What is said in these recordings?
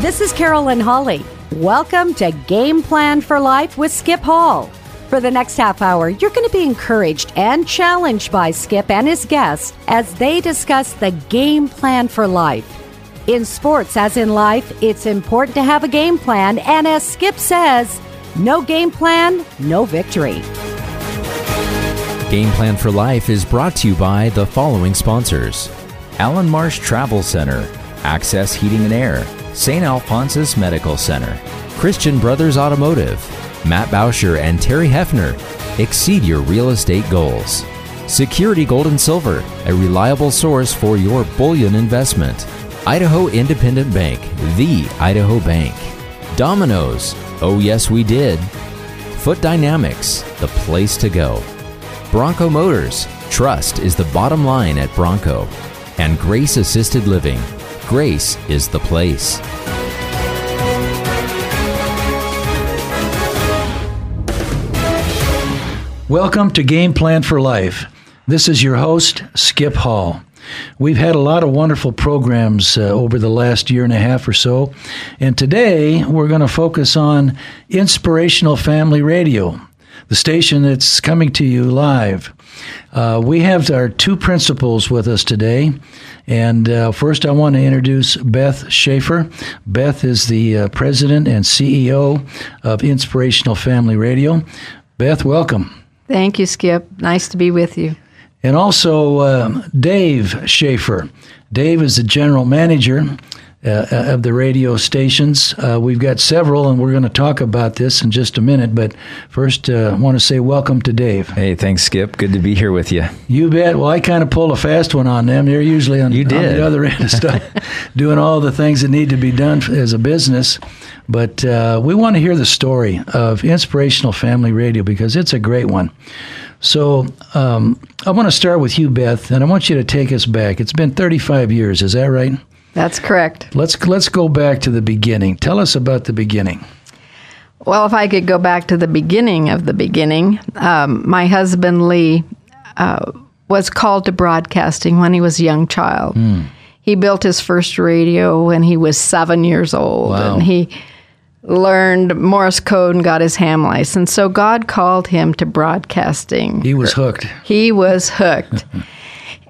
This is Carolyn Holly. Welcome to Game Plan for Life with Skip Hall. For the next half hour, you're going to be encouraged and challenged by Skip and his guests as they discuss the game plan for life. In sports, as in life, it's important to have a game plan. And as Skip says, no game plan, no victory. Game Plan for Life is brought to you by the following sponsors: Allen Marsh Travel Center, Access Heating and Air, St. Alphonsus Medical Center, Christian Brothers Automotive, Matt Bauscher and Terry Hefner. Exceed your real estate goals. Security Gold and Silver, a reliable source for your bullion investment. Idaho Independent Bank, the Idaho Bank. Domino's, oh yes we did. Foot Dynamics, the place to go. Bronco Motors, trust is the bottom line at Bronco. And Grace Assisted Living, Grace is the place. Welcome to Game Plan for Life. This is your host, Skip Hall. We've had a lot of wonderful programs over the last year and a half or so, and today we're going to focus on Inspirational Family Radio, the station that's coming to you live. We have our two principals with us today, and first I want to introduce Beth Schaefer. Beth is the president and CEO of Inspirational Family Radio. Beth, welcome. Thank you, Skip. Nice to be with you. And also Dave Schaefer. Dave is the general manager of the radio stations. We've got several, and we're going to talk about this in just a minute. But first, I want to say welcome to Dave. Hey, thanks, Skip. Good to be here with you. You bet. Well, I kind of pulled a fast one on them. They're usually on the other end of stuff, doing all the things that need to be done as a business. But we want to hear the story of Inspirational Family Radio because it's a great one. So I want to start with you, Beth, and I want you to take us back. It's been 35 years. Is that right? That's correct. Let's go back to the beginning. Tell us about the beginning. Well, if I could go back to the beginning of the beginning, my husband, Lee, was called to broadcasting when he was a young child. Mm. He built his first radio when he was 7 years old, wow. And he learned Morse code and got his ham license. So God called him to broadcasting. He was hooked. He was hooked.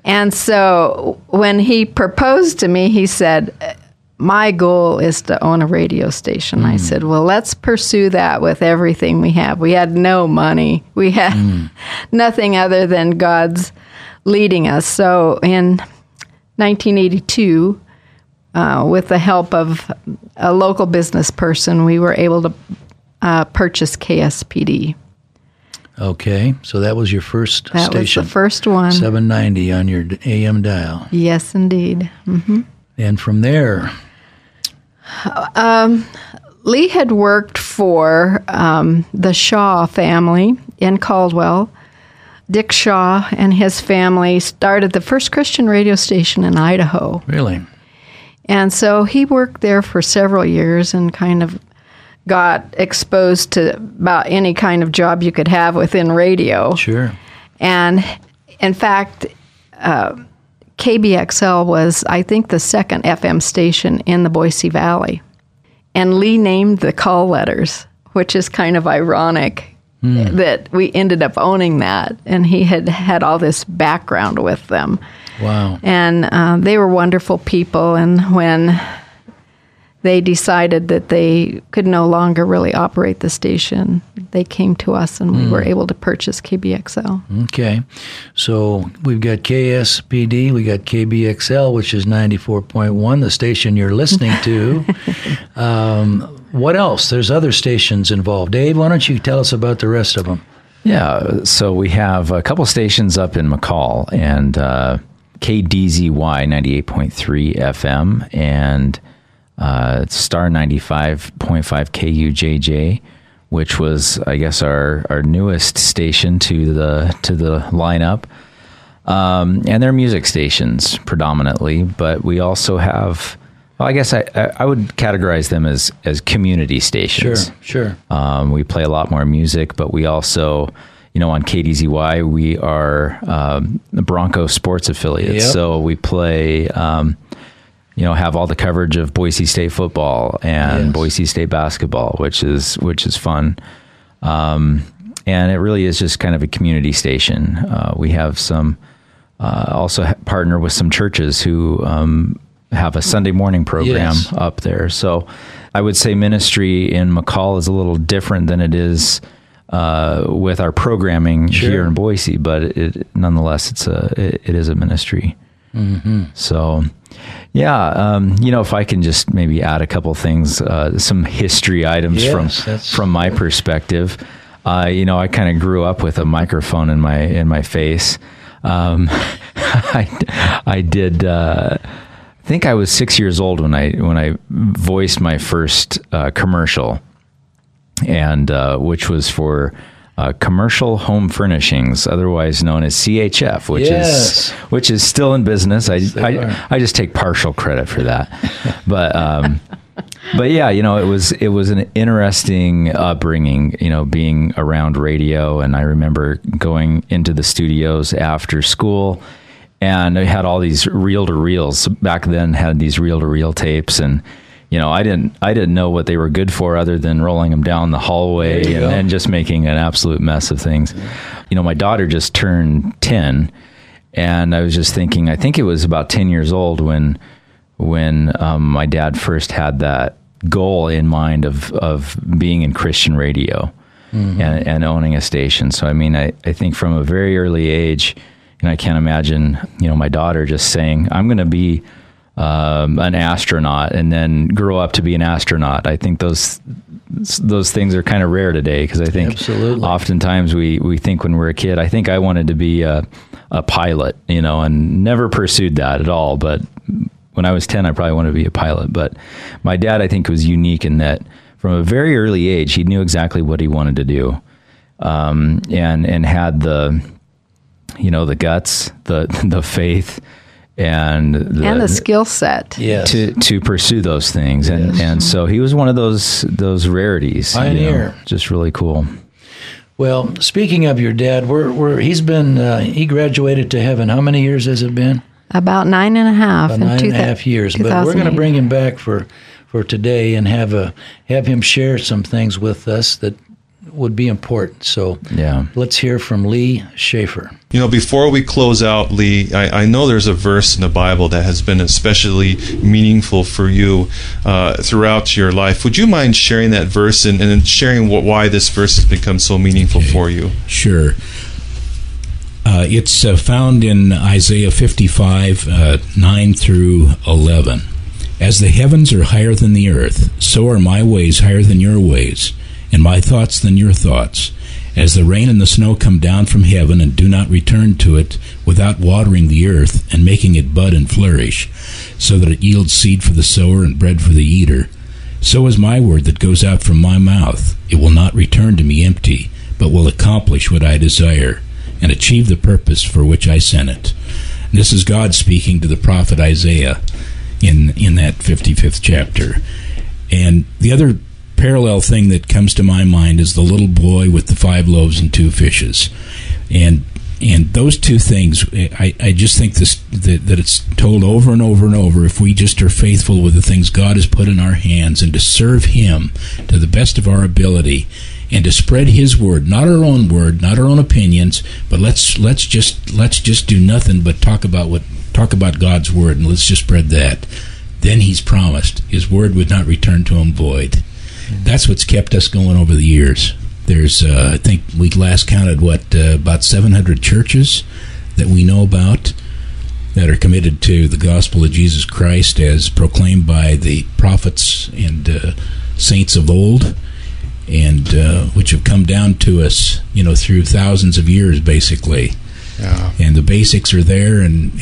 And so when he proposed to me, he said, my goal is to own a radio station. Mm. I said, well, let's pursue that with everything we have. We had no money. We had nothing other than God's leading us. So in 1982, with the help of a local business person, we were able to purchase KSPD. Okay, so that was your first station. That was the first one. 790 on your AM dial. Yes, indeed. Mm-hmm. And from there? Lee had worked for the Shaw family in Caldwell. Dick Shaw and his family started the first Christian radio station in Idaho. Really? And so he worked there for several years and kind of got exposed to about any kind of job you could have within radio. Sure. And in fact, KBXL was, I think, the second FM station in the Boise Valley. And Lee named the call letters, which is kind of ironic that we ended up owning that. And he had all this background with them. Wow. And they were wonderful people. And when they decided that they could no longer really operate the station, they came to us, and we were able to purchase KBXL. Okay. So we've got KSPD, we got KBXL, which is 94.1, the station you're listening to. What else? There's other stations involved. Dave, why don't you tell us about the rest of them? Yeah. So we have a couple stations up in McCall, and KDZY 98.3 FM, and Star 95.5 KUJJ, which was, I guess, our newest station to the lineup, and they're music stations predominantly. But we also have, well, I guess I would categorize them as community stations. Sure. We play a lot more music, but we also, on KDZY we are the Bronco sports affiliates. Yep. So we play you know, have all the coverage of Boise State football and Boise State basketball, which is fun. And it really is just kind of a community station. We have some, also partner with some churches who, have a Sunday morning program up there. So I would say ministry in McCall is a little different than it is with our programming here in Boise, but nonetheless, it is a ministry. Mm-hmm. So, if I can just maybe add a couple things, some history items from my perspective. I kind of grew up with a microphone in my face. I did. I think I was 6 years old when I voiced my first commercial, and which was for commercial home furnishings, otherwise known as CHF, which is still in business. I just take partial credit for that, but yeah, it was an interesting upbringing, being around radio, and I remember going into the studios after school. And I had all these reel-to-reels back then. Had these reel-to-reel tapes, and I didn't know what they were good for other than rolling them down the hallway and just making an absolute mess of things. My daughter just turned 10, and I was just thinking. I think it was about 10 years old when my dad first had that goal in mind of being in Christian radio and owning a station. So I mean, I think from a very early age. And I can't imagine, my daughter just saying, I'm going to be an astronaut and then grow up to be an astronaut. I think those things are kind of rare today, because I think oftentimes we think when we're a kid, I think I wanted to be a pilot, and never pursued that at all. But when I was 10, I probably wanted to be a pilot. But my dad, I think, was unique in that from a very early age, he knew exactly what he wanted to do, and had the guts, the faith, and the skill set to pursue those things, and so he was one of those rarities. Pioneer, just really cool. Well, speaking of your dad, he graduated to heaven. How many years has it been? About 9.5. About 9.5 years. But we're going to bring him back for today and have him share some things with us that would be important. So let's hear from Lee Schaefer. Before we close out, Lee, I know there's a verse in the Bible that has been especially meaningful for you throughout your life. Would you mind sharing that verse and sharing why this verse has become so meaningful for you? Sure. It's found in Isaiah 55, 9 through 11. As the heavens are higher than the earth, so are my ways higher than your ways, and my thoughts than your thoughts. As the rain and the snow come down from heaven and do not return to it without watering the earth and making it bud and flourish, so that it yields seed for the sower and bread for the eater, so is my word that goes out from my mouth. It will not return to me empty, but will accomplish what I desire and achieve the purpose for which I sent it. And this is God speaking to the prophet Isaiah in that 55th chapter. And the other parallel thing that comes to my mind is the little boy with the 5 loaves and 2 fishes, and those two things, I just think that it's told over and over and over. If we just are faithful with the things God has put in our hands and to serve him to the best of our ability and to spread his word, not our own word, not our own opinions, but let's just do nothing but talk about God's word, and let's just spread that. Then he's promised his word would not return to him void. That's what's kept us going over the years. There's, I think we last counted, about 700 churches that we know about that are committed to the gospel of Jesus Christ as proclaimed by the prophets and saints of old, and which have come down to us, through thousands of years, basically. Yeah. And the basics are there, and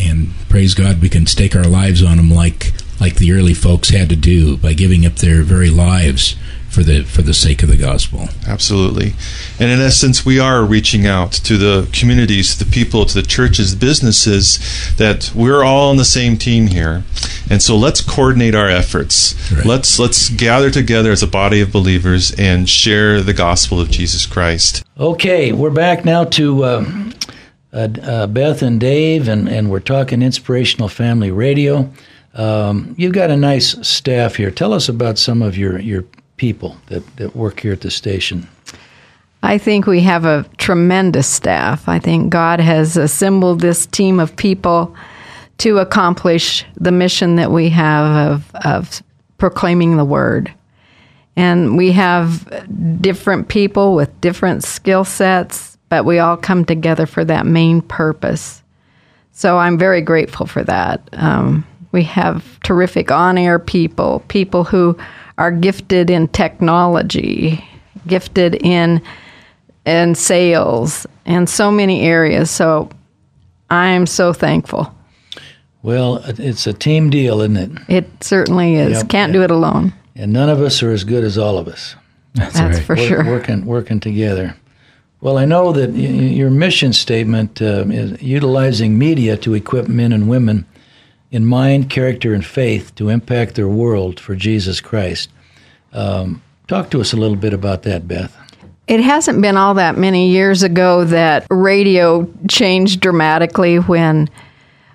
praise God, we can stake our lives on them like the early folks had to do by giving up their very lives for the sake of the gospel. Absolutely. And in essence, we are reaching out to the communities, to the people, to the churches, businesses, that we're all on the same team here. And so let's coordinate our efforts. Right. Let's gather together as a body of believers and share the gospel of Jesus Christ. Okay, we're back now to Beth and Dave, and we're talking Inspirational Family Radio. You've got a nice staff here. Tell us about some of your people that work here at the station. I think we have a tremendous staff. I think God has assembled this team of people to accomplish the mission that we have of proclaiming the Word. And we have different people with different skill sets, but we all come together for that main purpose. So I'm very grateful for that. We have terrific on-air people who are gifted in technology, gifted in sales, and so many areas. So I'm so thankful. Well, it's a team deal, isn't it? It certainly is. Yep. Can't do it alone. And none of us are as good as all of us. That's right. For sure. Working together. Well, I know that your mission statement is utilizing media to equip men and women in mind, character, and faith to impact their world for Jesus Christ. Talk to us a little bit about that, Beth. It hasn't been all that many years ago that radio changed dramatically when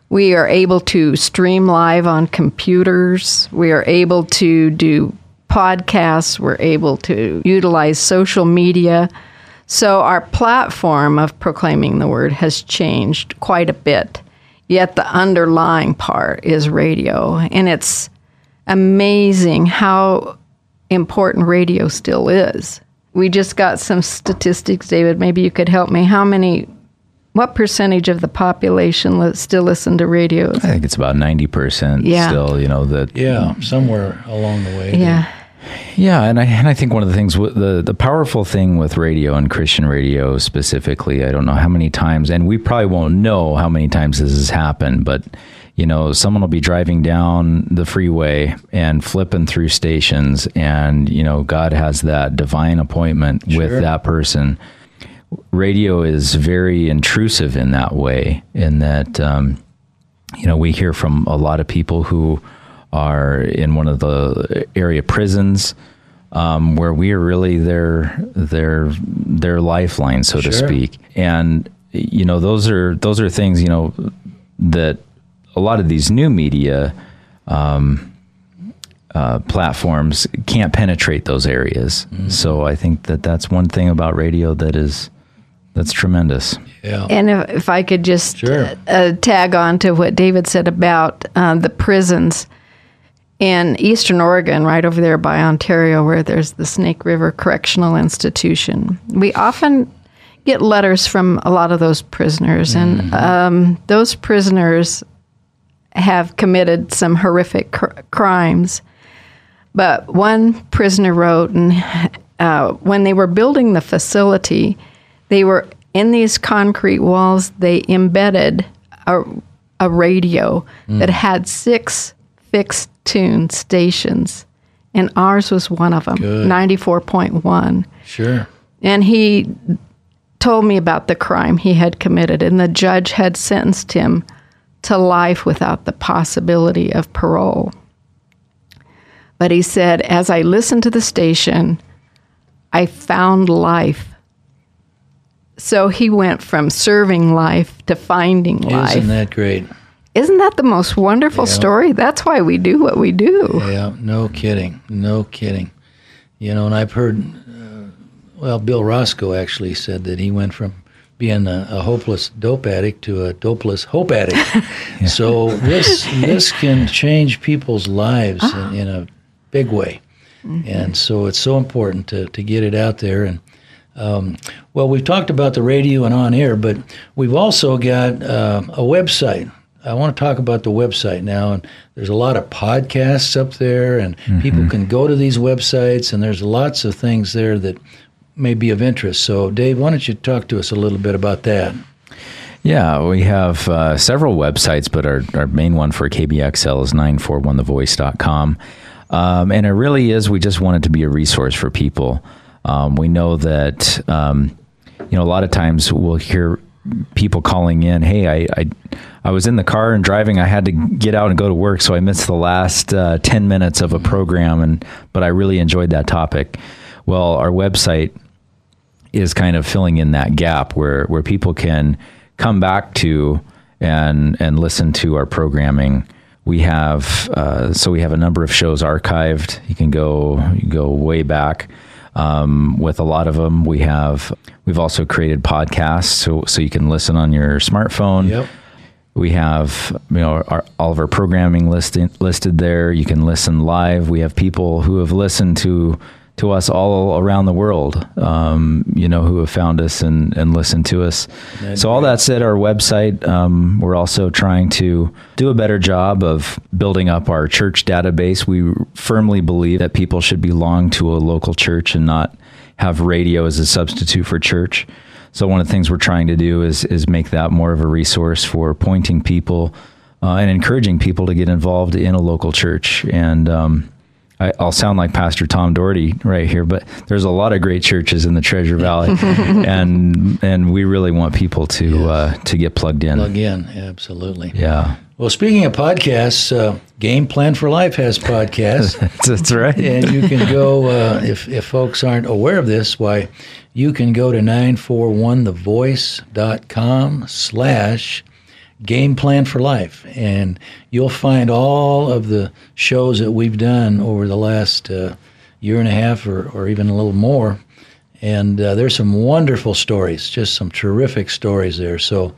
we are able to stream live on computers. We are able to do podcasts. We're able to utilize social media. So our platform of proclaiming the Word has changed quite a bit. Yet the underlying part is radio. And it's amazing how important radio still is. We just got some statistics, David. Maybe you could help me. What percentage of the population still listen to radio? I think it's about 90% still, somewhere along the way. Yeah. Yeah, and I think one of the things, the powerful thing with radio and Christian radio specifically, I don't know how many times, and we probably won't know how many times this has happened, but someone will be driving down the freeway and flipping through stations, and God has that divine appointment with that person. Radio is very intrusive in that way, in that, we hear from a lot of people who are in one of the area prisons where we are really their lifeline, so to speak. And, those are things, that a lot of these new media platforms can't penetrate those areas. Mm. So I think that's one thing about radio that's tremendous. Yeah. And if I could just tag on to what David said about the prisons in Eastern Oregon, right over there by Ontario, where there's the Snake River Correctional Institution. We often get letters from a lot of those prisoners, and those prisoners have committed some horrific crimes. But one prisoner wrote, and when they were building the facility, they were in these concrete walls. They embedded a radio that had 6 fixed tune stations, and ours was one of them. Good. 94.1. Sure. And he told me about the crime he had committed, and the judge had sentenced him to life without the possibility of parole. But he said, as I listened to the station, I found life. So he went from serving life to finding life. Isn't that great? Isn't that the most wonderful story? That's why we do what we do. Yeah, no kidding. And I've heard, Bill Roscoe actually said that he went from being a hopeless dope addict to a dopeless hope addict. Yeah. So this can change people's lives in a big way. Mm-hmm. And so it's so important to get it out there. And we've talked about the radio and on air, but we've also got a website. I want to talk about the website now. And there's a lot of podcasts up there, and people can go to these websites, and there's lots of things there that may be of interest. So, Dave, why don't you talk to us a little bit about that? Yeah, we have several websites, but our main one for KBXL is 941thevoice.com. And it really is, we just want it to be a resource for people. We know that, a lot of times we'll hear people calling in, hey, I was in the car and driving, I had to get out and go to work, so I missed the last 10 minutes of a program, but I really enjoyed that topic. Well, our website is kind of filling in that gap where people can come back to and listen to our programming We have we have a number of shows archived. You can go way back with a lot of them. We've also created podcasts, so you can listen on your smartphone. Yep. We have all of our programming listed there. You can listen live. We have people who have listened to us all around the world, who have found us and listened to us. So all that said, our website, we're also trying to do a better job of building up our church database. We firmly believe that people should belong to a local church and not have radio as a substitute for church. So one of the things we're trying to do is make that more of a resource for pointing people and encouraging people to get involved in a local church. And I'll sound like Pastor Tom Doherty right here, but there's a lot of great churches in the Treasure Valley, and we really want people to get plugged in. Plug in, absolutely. Yeah. Well, speaking of podcasts, Game Plan for Life has podcasts. That's right. And you can go, if folks aren't aware of this, why you can go to 941thevoice.com/ Game Plan for Life, and you'll find all of the shows that we've done over the last year and a half or even a little more, and there's some wonderful stories, just some terrific stories there. So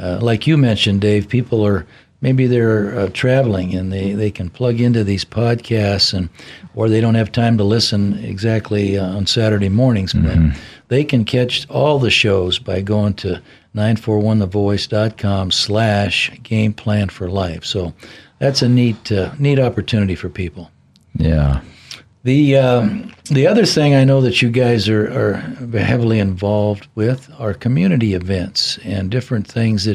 like you mentioned, Dave, people are maybe they're traveling and they can plug into these podcasts, and or they don't have time to listen exactly on Saturday mornings, but they can catch all the shows by going to 941thevoice.com / Game Plan for Life. So that's a neat opportunity for people. Yeah. The other thing I know that you guys are heavily involved with are community events and different things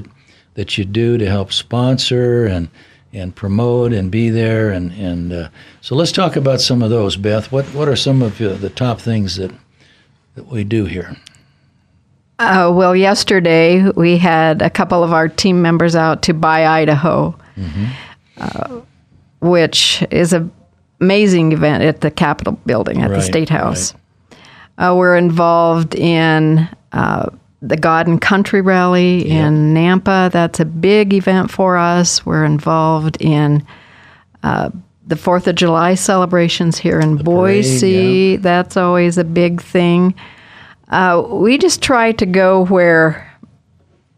that you do to help sponsor and promote and be there. And so let's talk about some of those, Beth. What are some of the top things that we do here? Well, yesterday we had a couple of our team members out to Buy Idaho, which is an amazing event at the Capitol building at the State House. Right. We're involved in the God and Country Rally in Nampa. That's a big event for us. We're involved in the 4th of July celebrations here in Boise. Parade, yeah. That's always a big thing. We just try to go where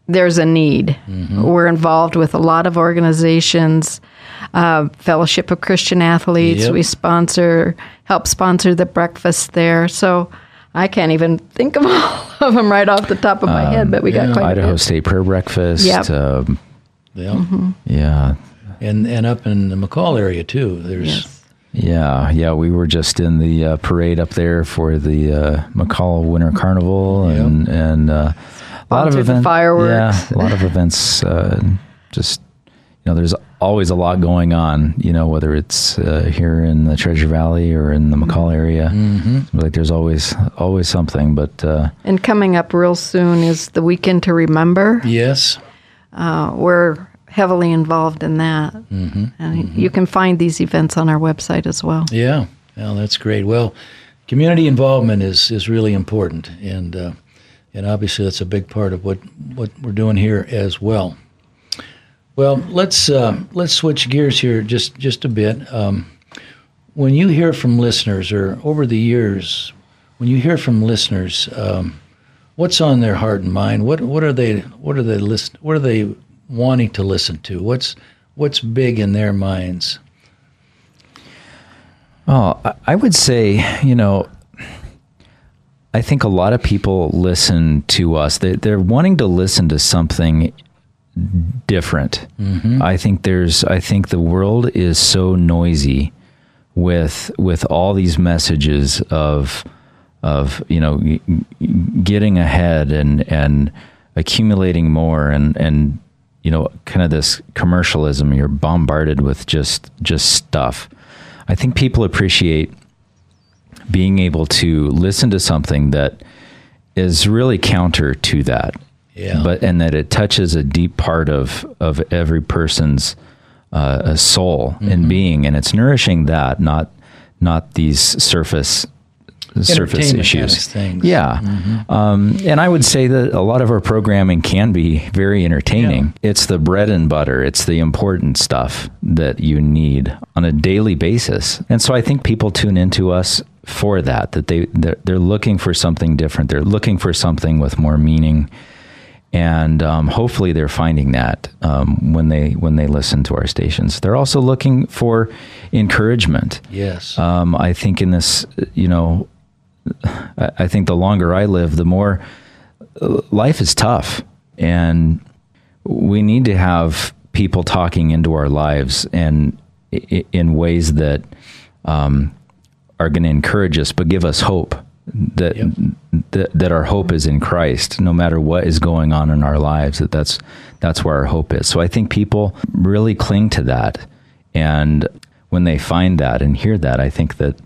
there's a need. Mm-hmm. We're involved with a lot of organizations, Fellowship of Christian Athletes. Yep. We help sponsor the breakfast there. So I can't even think of all of them right off the top of my head, but we got quite Idaho a bit. State Prayer Breakfast. Yep. Yeah. And up in the McCall area, too, there's... Yes. Yeah, we were just in the parade up there for the McCall Winter Carnival and a lot of events. Fireworks. Yeah, a lot of events. There's always a lot going on. Whether it's here in the Treasure Valley or in the McCall area, like there's always something. But and coming up real soon is the Weekend to Remember. Yes, we're heavily involved in that. You can find these events on our website as well. Yeah, well, that's great. Well, community involvement is really important, and obviously that's a big part of what we're doing here as well. Well, let's switch gears here just a bit. When you hear from listeners, or over the years, when you hear from listeners, what's on their heart and mind? What are they wanting to listen to? What's big in their minds? Oh, I would say, I think a lot of people listen to us. They're wanting to listen to something different. Mm-hmm. I think the world is so noisy with all these messages of getting ahead and accumulating more and kind of this commercialism. You're bombarded with just stuff. I think people appreciate being able to listen to something that is really counter to that. Yeah. And that it touches a deep part of every person's soul and being, and it's nourishing that, not these surface surface issues. Kind of yeah. Mm-hmm. And I would say that a lot of our programming can be very entertaining. Yeah. It's the bread and butter. It's the important stuff that you need on a daily basis. And so I think people tune into us for that, that they're looking for something different. They're looking for something with more meaning. And hopefully they're finding that when they listen to our stations. They're also looking for encouragement. Yes. I think in this, I think the longer I live, the more life is tough. And we need to have people talking into our lives and in ways that are going to encourage us, but give us hope. That our hope is in Christ, no matter what is going on in our lives, that's where our hope is. So I think people really cling to that. And when they find that and hear that, I think that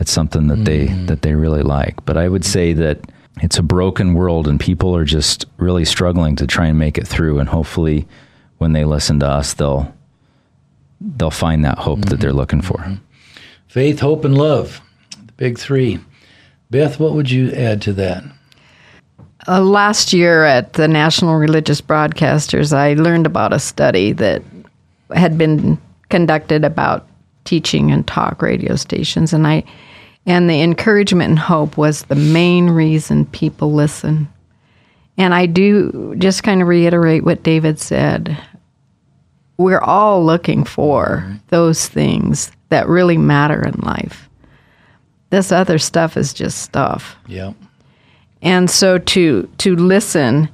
it's something that they really like. But I would say that it's a broken world and people are just really struggling to try and make it through. And hopefully when they listen to us, they'll find that hope that they're looking for. Mm-hmm. Faith, hope, and love. The big three. Beth, what would you add to that? Last year at the National Religious Broadcasters, I learned about a study that had been conducted about teaching and talk radio stations, and the encouragement and hope was the main reason people listen. And I do just kind of reiterate what David said. We're all looking for those things that really matter in life. This other stuff is just stuff. Yeah. And so to listen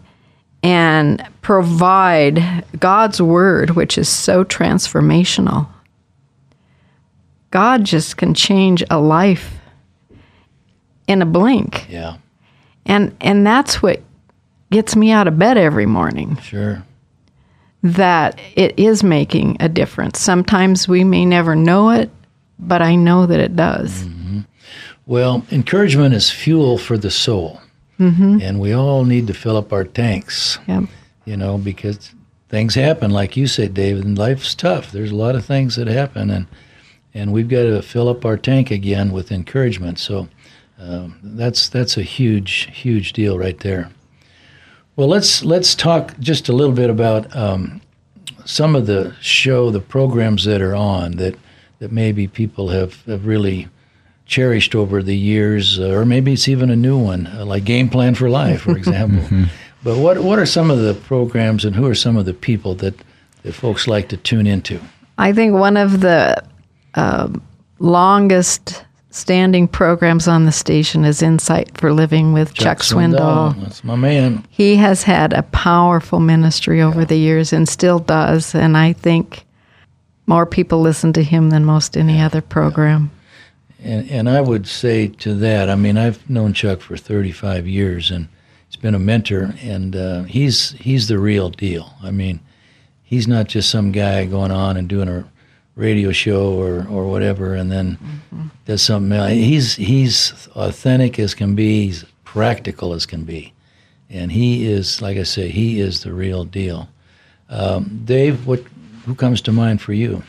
and provide God's word, which is so transformational. God just can change a life in a blink. Yeah. And that's what gets me out of bed every morning. Sure. That it is making a difference. Sometimes we may never know it, but I know that it does. Mm. Well, encouragement is fuel for the soul, and we all need to fill up our tanks, because things happen, like you said, David, and life's tough. There's a lot of things that happen, and we've got to fill up our tank again with encouragement. So that's a huge, huge deal right there. Well, let's talk just a little bit about some of the programs that are on that maybe people have really cherished over the years, or maybe it's even a new one, like Game Plan for Life, for example. But what are some of the programs and who are some of the people that folks like to tune into? I think one of the longest standing programs on the station is Insight for Living with Chuck Swindoll. That's my man. He has had a powerful ministry over the years and still does, and I think more people listen to him than most any other program. Yeah. And I would say to that, I mean, I've known Chuck for 35 years, and he's been a mentor, and he's the real deal. I mean, he's not just some guy going on and doing a radio show or whatever, and then does something else. He's authentic as can be. He's practical as can be. And he is, like I say, he is the real deal. Dave, who comes to mind for you?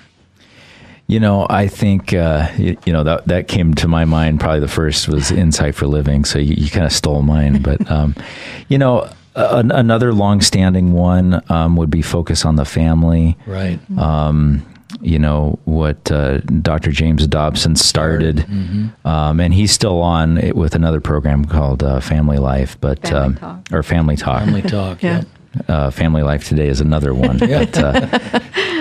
I think, that came to my mind, probably the first was Insight for Living. So you kind of stole mine. But, another longstanding one would be Focus on the Family. Right. What Dr. James Dobson started, and he's still on it with another program called Family Life, but Family Talk. Family Talk, yeah. Family Life Today is another one. Yeah.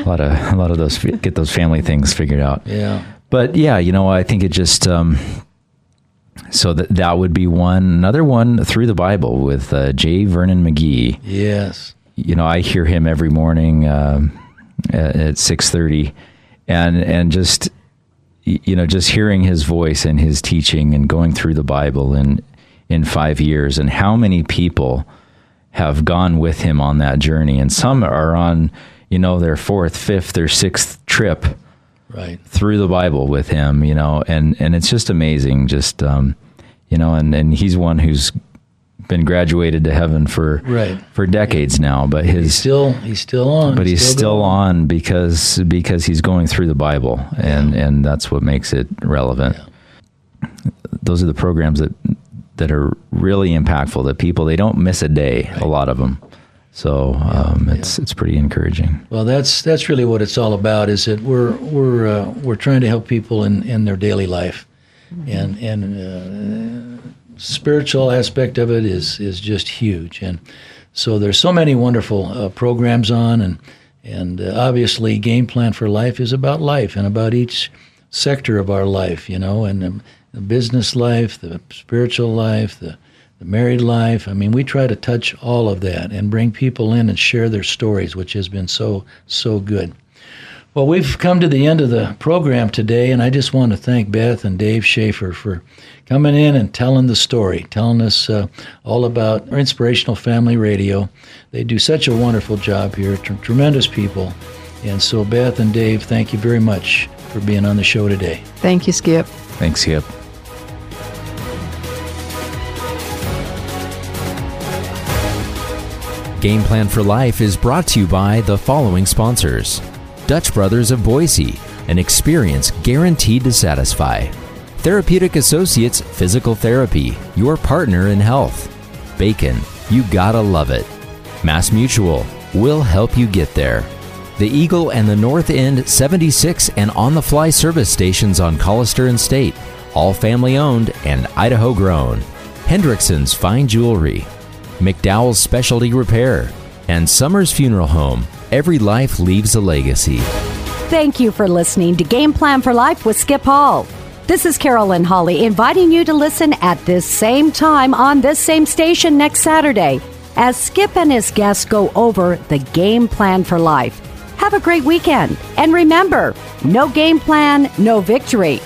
But, a lot of those get those family things figured out. Yeah. But yeah, I think it just so that would be one. Another one, Through the Bible with J Vernon McGee. Yes. I hear him every morning at 6:30, and just just hearing his voice and his teaching and going through the Bible in 5 years and how many people have gone with him on that journey. And some are on, their fourth, fifth, or sixth trip through the Bible with him, and it's just amazing. Just, and he's one who's been graduated to heaven for decades now, but he's still on, but he's still on because he's going through the Bible and that's what makes it relevant. Yeah. those are the programs that are really impactful, that people, they don't miss a day, right. A lot of them. So it's pretty encouraging. Well, that's really what it's all about, is that we're trying to help people in their daily life, and spiritual aspect of it is just huge. And so there's so many wonderful programs on, and obviously Game Plan for Life is about life and about each sector of our life, you know, and the business life, the spiritual life, the married life. I mean, we try to touch all of that and bring people in and share their stories, which has been so, so good. Well, we've come to the end of the program today, and I just want to thank Beth and Dave Schaefer for coming in and telling the story, telling us all about our Inspirational Family Radio. They do such a wonderful job here, tremendous people. And so, Beth and Dave, thank you very much for being on the show today. Thank you, Skip. Thanks, Skip. Game Plan for Life is brought to you by the following sponsors: Dutch Brothers of Boise, an experience guaranteed to satisfy; Therapeutic Associates Physical Therapy, your partner in health; Bacon, you gotta love it; Mass Mutual, we'll help you get there; The Eagle and the North End 76 and on-the-fly service stations on Collister and State, all family-owned and Idaho-grown; Hendrickson's Fine Jewelry; McDowell's Specialty Repair; and Summers Funeral Home. Every life leaves a legacy. Thank you for listening to Game Plan for Life with Skip Hall. This is Carolyn Holly inviting you to listen at this same time on this same station next Saturday as Skip and his guests go over the Game Plan for Life. Have a great weekend. And remember, no game plan, no victory.